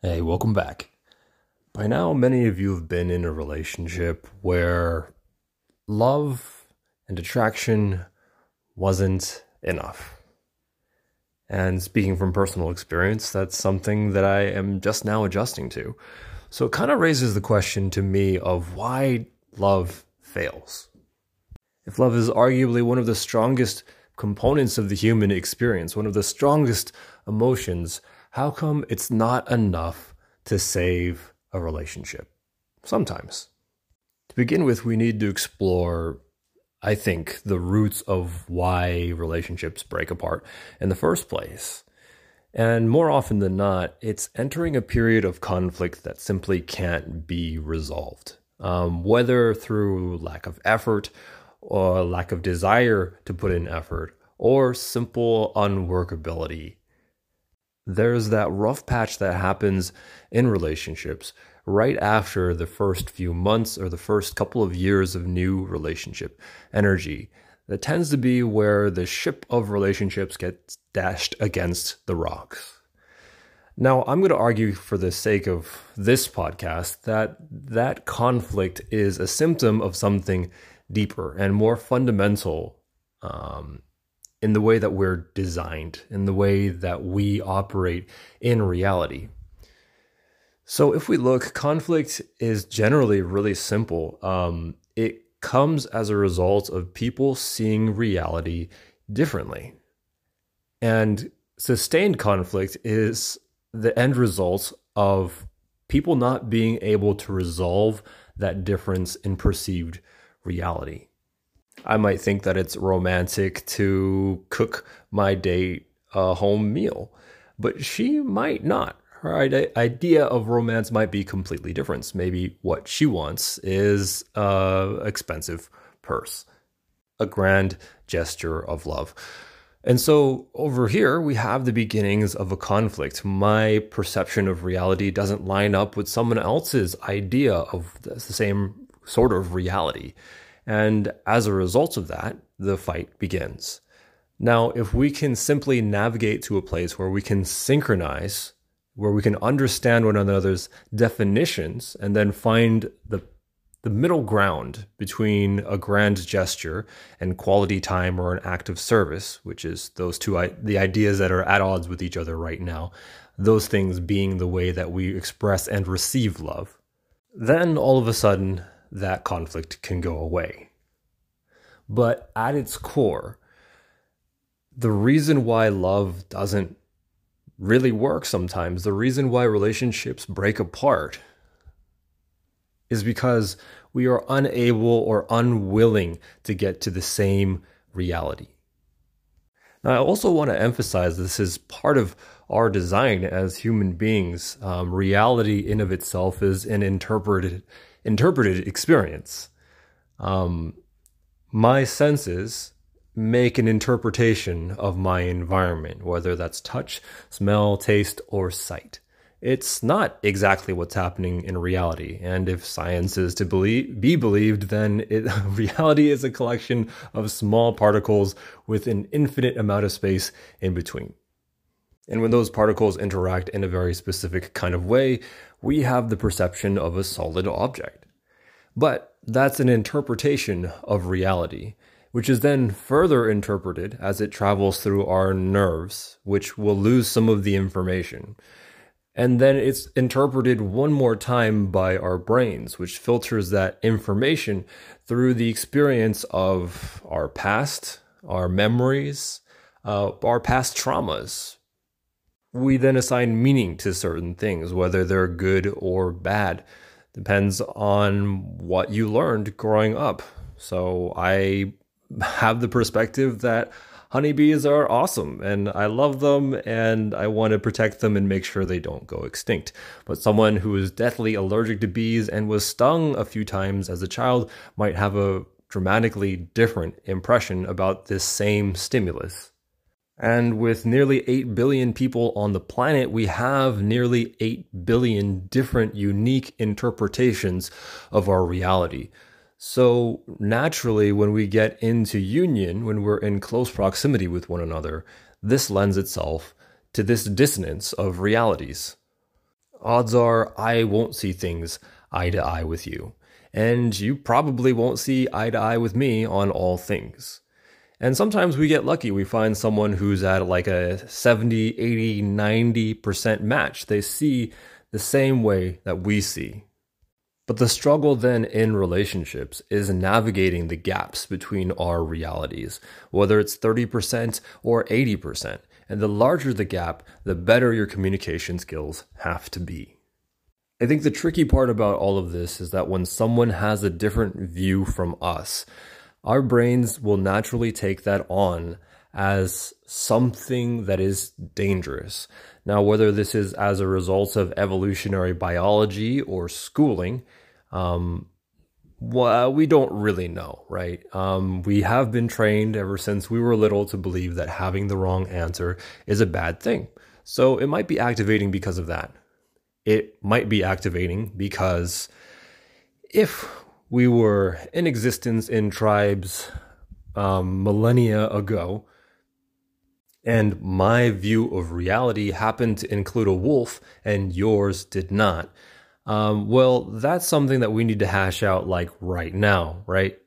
Hey, welcome back. By now, many of you have been in a relationship where love and attraction wasn't enough. And speaking from personal experience, that's something that I am just now adjusting to. So it kind of raises the question to me of why love fails. If love is arguably one of the strongest components of the human experience, one of the strongest emotions, how come it's not enough to save a relationship? Sometimes. To begin with, we need to explore, I think, the roots of why relationships break apart in the first place. And more often than not, it's entering a period of conflict that simply can't be resolved. Whether through lack of effort or lack of desire to put in effort or simple unworkability. There's that rough patch that happens in relationships right after the first few months or the first couple of years of new relationship energy. That tends to be where the ship of relationships gets dashed against the rocks. Now, I'm going to argue for the sake of this podcast that conflict is a symptom of something deeper and more fundamental in the way that we're designed, in the way that we operate in reality. So if we look, conflict is generally really simple. It comes as a result of people seeing reality differently. And sustained conflict is the end result of people not being able to resolve that difference in perceived reality. I might think that it's romantic to cook my date a home meal, but she might not. Her idea of romance might be completely different. Maybe what she wants is an expensive purse, a grand gesture of love. And so over here, we have the beginnings of a conflict. My perception of reality doesn't line up with someone else's idea of the same sort of reality. And as a result of that, the fight begins. Now, if we can simply navigate to a place where we can synchronize, where we can understand one another's definitions, and then find the middle ground between a grand gesture and quality time or an act of service, which is those two, the ideas that are at odds with each other right now, those things being the way that we express and receive love, then all of a sudden that conflict can go away. But at its core, the reason why love doesn't really work sometimes, the reason why relationships break apart is because we are unable or unwilling to get to the same reality. Now, I also want to emphasize this is part of our design as human beings. Reality in of itself is an interpreted experience. My senses make an interpretation of my environment, whether that's touch, smell, taste, or sight. It's not exactly what's happening in reality, and if science is to be believed, then reality is a collection of small particles with an infinite amount of space in between. And when those particles interact in a very specific kind of way, we have the perception of a solid object. But that's an interpretation of reality, which is then further interpreted as it travels through our nerves, which will lose some of the information. And then it's interpreted one more time by our brains, which filters that information through the experience of our past, our memories, our past traumas. We then assign meaning to certain things, whether they're good or bad. Depends on what you learned growing up. So I have the perspective that honeybees are awesome, and I love them, and I want to protect them and make sure they don't go extinct. But someone who is deathly allergic to bees and was stung a few times as a child might have a dramatically different impression about this same stimulus. And with nearly 8 billion people on the planet, we have nearly 8 billion different unique interpretations of our reality. So naturally, when we get into union, when we're in close proximity with one another, this lends itself to this dissonance of realities. Odds are I won't see things eye to eye with you, and you probably won't see eye to eye with me on all things. And sometimes we get lucky. We find someone who's at like a 70, 80, 90% match. They see the same way that we see. But the struggle then in relationships is navigating the gaps between our realities, whether it's 30% or 80%. And the larger the gap, the better your communication skills have to be. I think the tricky part about all of this is that when someone has a different view from us, our brains will naturally take that on as something that is dangerous. Now, whether this is as a result of evolutionary biology or schooling, well, we don't really know, right? We have been trained ever since we were little to believe that having the wrong answer is a bad thing. So it might be activating because of that. It might be activating because if we were in existence in tribes millennia ago, and my view of reality happened to include a wolf and yours did not, well, that's something that we need to hash out like right now, right?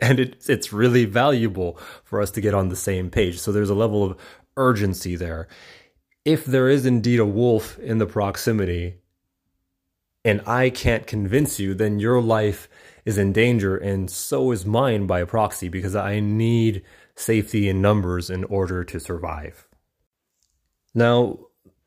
And it's really valuable for us to get on the same page. So there's a level of urgency there. If there is indeed a wolf in the proximity and I can't convince you, then your life is in danger, and so is mine by proxy, because I need safety in numbers in order to survive. Now,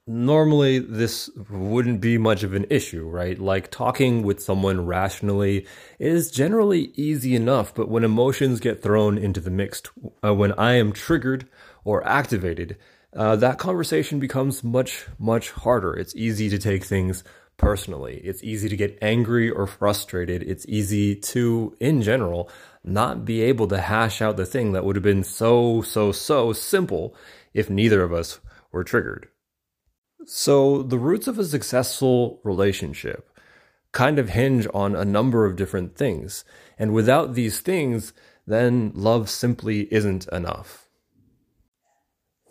normally this wouldn't be much of an issue, right? Like talking with someone rationally is generally easy enough, but when emotions get thrown into the mix, when I am triggered or activated, that conversation becomes much, much harder. It's easy to take things personally. It's easy to get angry or frustrated. It's easy to, in general, not be able to hash out the thing that would have been so simple if neither of us were triggered. So the roots of a successful relationship kind of hinge on a number of different things. And without these things, then love simply isn't enough.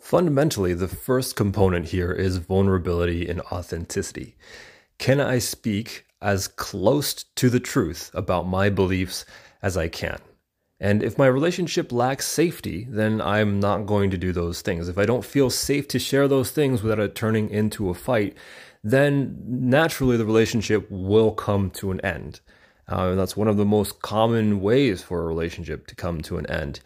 Fundamentally, the first component here is vulnerability and authenticity. Can I speak as close to the truth about my beliefs as I can? And if my relationship lacks safety, then I'm not going to do those things. If I don't feel safe to share those things without it turning into a fight, then naturally the relationship will come to an end. And that's one of the most common ways for a relationship to come to an end.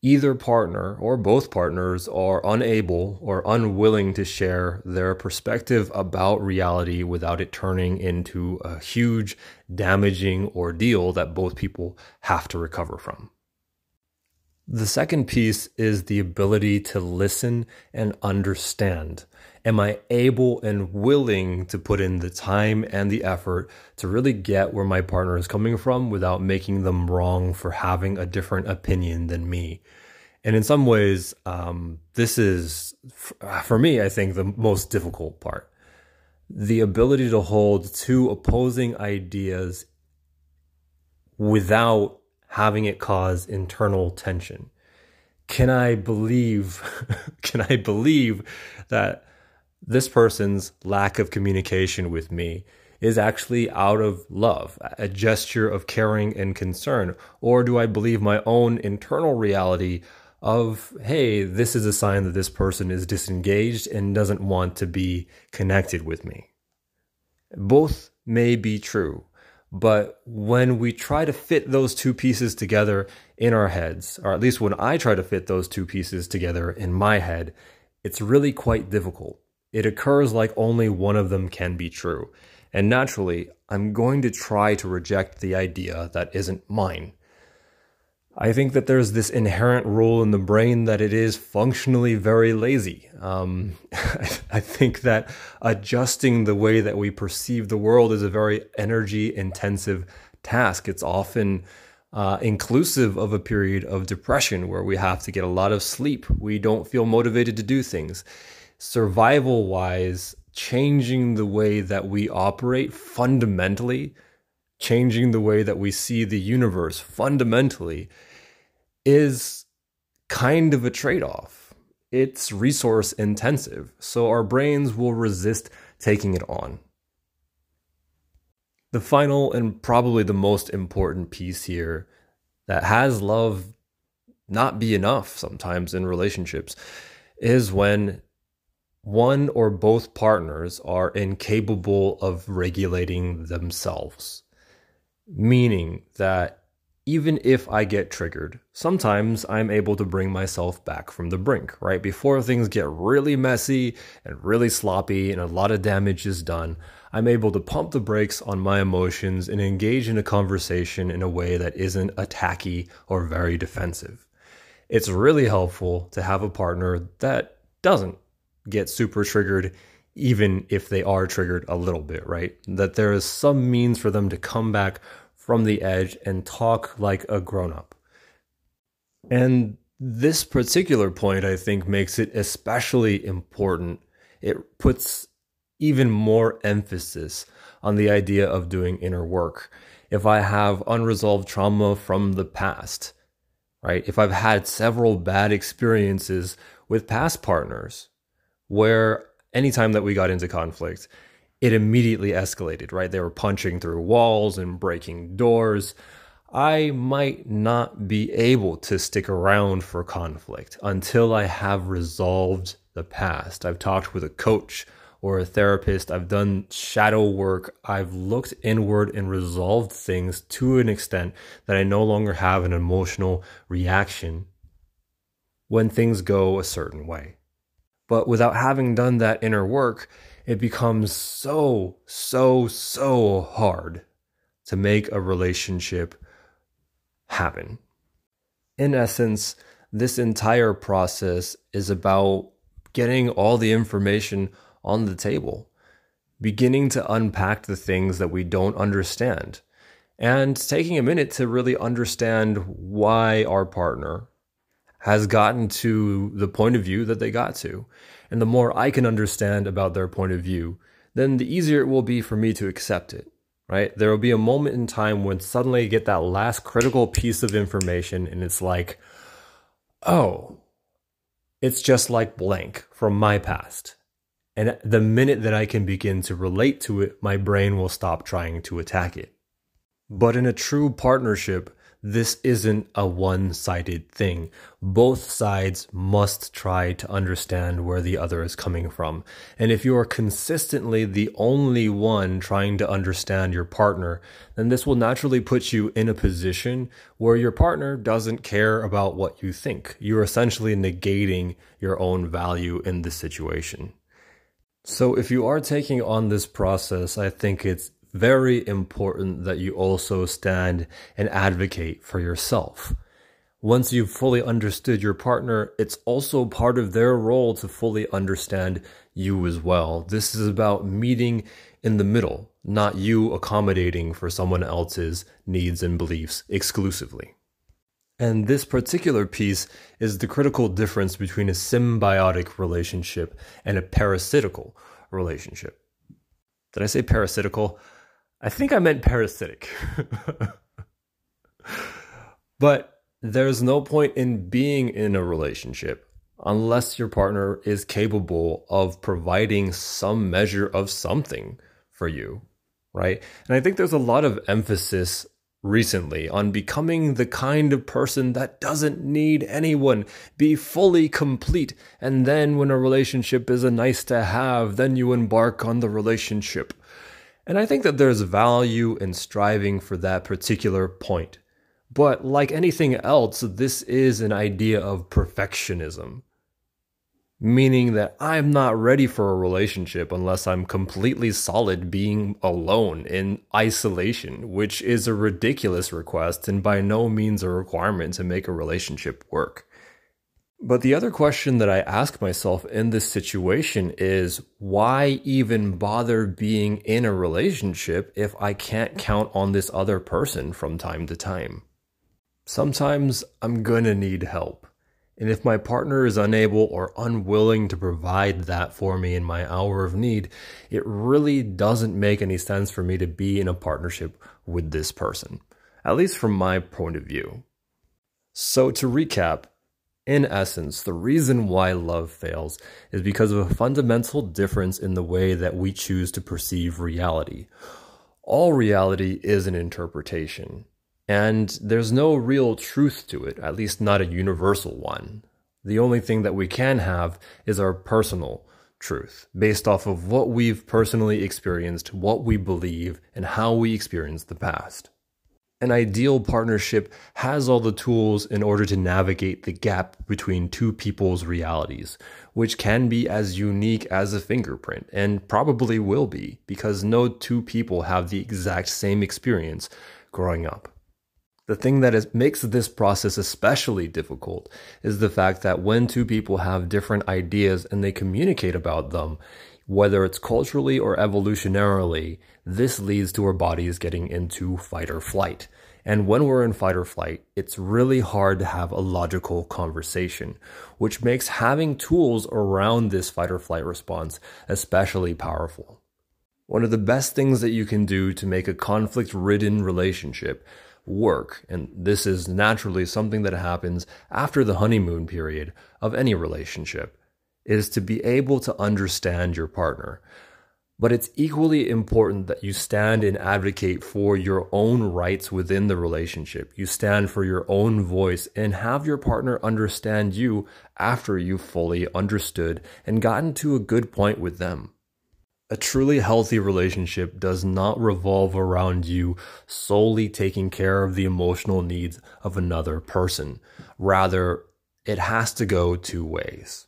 Either partner or both partners are unable or unwilling to share their perspective about reality without it turning into a huge, damaging ordeal that both people have to recover from. The second piece is the ability to listen and understand. Am I able and willing to put in the time and the effort to really get where my partner is coming from without making them wrong for having a different opinion than me? And in some ways, this is, for me, I think the most difficult part. The ability to hold two opposing ideas without having it cause internal tension. Can I believe that this person's lack of communication with me is actually out of love, a gesture of caring and concern? Or do I believe my own internal reality of, hey, this is a sign that this person is disengaged and doesn't want to be connected with me? Both may be true. But when we try to fit those two pieces together in our heads, or at least when I try to fit those two pieces together in my head, it's really quite difficult. It occurs like only one of them can be true. And naturally, I'm going to try to reject the idea that isn't mine. I think that there's this inherent rule in the brain that it is functionally very lazy. I think that adjusting the way that we perceive the world is a very energy-intensive task. It's often inclusive of a period of depression where we have to get a lot of sleep. We don't feel motivated to do things. Survival-wise, changing the way that we operate fundamentally changing the way that we see the universe fundamentally is kind of a trade-off. It's resource intensive, so our brains will resist taking it on. The final and probably the most important piece here that has love not be enough sometimes in relationships is when one or both partners are incapable of regulating themselves. Meaning that even if I get triggered, sometimes I'm able to bring myself back from the brink, right? Before things get really messy and really sloppy and a lot of damage is done, I'm able to pump the brakes on my emotions and engage in a conversation in a way that isn't attacky or very defensive. It's really helpful to have a partner that doesn't get super triggered, even if they are triggered a little bit, right? That there is some means for them to come back from the edge and talk like a grown-up. And this particular point, I think, makes it especially important. It puts even more emphasis on the idea of doing inner work. If I have unresolved trauma from the past, right? If I've had several bad experiences with past partners, where anytime that we got into conflict, it immediately escalated, right? They were punching through walls and breaking doors. I might not be able to stick around for conflict until I have resolved the past. I've talked with a coach or a therapist. I've done shadow work. I've looked inward and resolved things to an extent that I no longer have an emotional reaction when things go a certain way. But without having done that inner work, it becomes so hard to make a relationship happen. In essence, this entire process is about getting all the information on the table, beginning to unpack the things that we don't understand, and taking a minute to really understand why our partner has gotten to the point of view that they got to. And the more I can understand about their point of view, then the easier it will be for me to accept it, right? There will be a moment in time when suddenly you get that last critical piece of information and it's like, oh, it's just like blank from my past. And the minute that I can begin to relate to it, my brain will stop trying to attack it. But in a true partnership, this isn't a one-sided thing. Both sides must try to understand where the other is coming from. And if you are consistently the only one trying to understand your partner, then this will naturally put you in a position where your partner doesn't care about what you think. You're essentially negating your own value in this situation. So if you are taking on this process, I think it's very important that you also stand and advocate for yourself. Once you've fully understood your partner, it's also part of their role to fully understand you as well. This is about meeting in the middle, not you accommodating for someone else's needs and beliefs exclusively. And this particular piece is the critical difference between a symbiotic relationship and a parasitical relationship. Did I say parasitical? I think I meant parasitic. But there's no point in being in a relationship unless your partner is capable of providing some measure of something for you, right? And I think there's a lot of emphasis recently on becoming the kind of person that doesn't need anyone, be fully complete, and then when a relationship is a nice to have, then you embark on the relationship. And I think that there's value in striving for that particular point. But like anything else, this is an idea of perfectionism, meaning that I'm not ready for a relationship unless I'm completely solid being alone in isolation, which is a ridiculous request and by no means a requirement to make a relationship work. But the other question that I ask myself in this situation is, why even bother being in a relationship if I can't count on this other person from time to time? Sometimes I'm gonna need help. And if my partner is unable or unwilling to provide that for me in my hour of need, it really doesn't make any sense for me to be in a partnership with this person, at least from my point of view. So to recap, in essence, the reason why love fails is because of a fundamental difference in the way that we choose to perceive reality. All reality is an interpretation, and there's no real truth to it, at least not a universal one. The only thing that we can have is our personal truth, based off of what we've personally experienced, what we believe, and how we experience the past. An ideal partnership has all the tools in order to navigate the gap between two people's realities, which can be as unique as a fingerprint, and probably will be, because no two people have the exact same experience growing up. The thing that makes this process especially difficult is the fact that when two people have different ideas and they communicate about them, whether it's culturally or evolutionarily, this leads to our bodies getting into fight or flight. And when we're in fight or flight, it's really hard to have a logical conversation, which makes having tools around this fight or flight response especially powerful. One of the best things that you can do to make a conflict-ridden relationship work, and this is naturally something that happens after the honeymoon period of any relationship, is to be able to understand your partner. But it's equally important that you stand and advocate for your own rights within the relationship. You stand for your own voice and have your partner understand you after you've fully understood and gotten to a good point with them. A truly healthy relationship does not revolve around you solely taking care of the emotional needs of another person. Rather, it has to go two ways.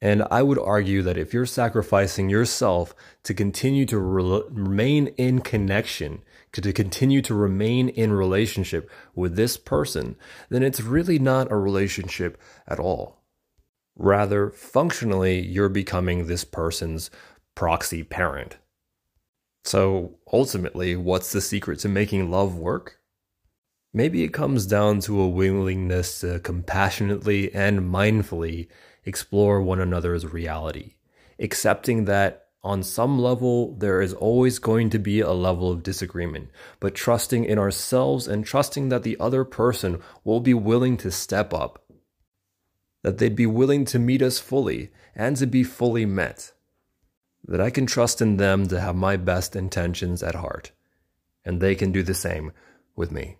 And I would argue that if you're sacrificing yourself to continue to remain in connection, to continue to remain in relationship with this person, then it's really not a relationship at all. Rather, functionally, you're becoming this person's proxy parent. So ultimately, what's the secret to making love work? Maybe it comes down to a willingness to compassionately and mindfully explore one another's reality, accepting that on some level, there is always going to be a level of disagreement, but trusting in ourselves and trusting that the other person will be willing to step up, that they'd be willing to meet us fully and to be fully met, that I can trust in them to have my best intentions at heart, and they can do the same with me.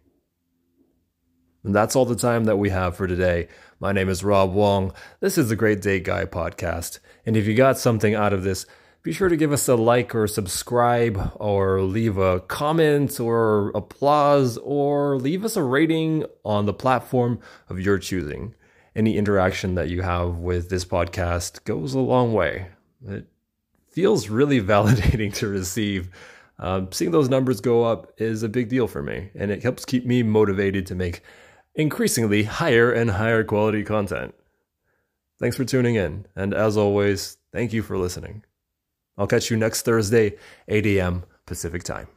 And that's all the time that we have for today. My name is Rob Wong. This is the Great Day Guy podcast. And if you got something out of this, be sure to give us a like or subscribe or leave a comment or applause or leave us a rating on the platform of your choosing. Any interaction that you have with this podcast goes a long way. It feels really validating to receive. Seeing those numbers go up is a big deal for me, and it helps keep me motivated to make increasingly higher and higher quality content. Thanks for tuning in, and as always, thank you for listening. I'll catch you next Thursday, 8 a.m. Pacific Time.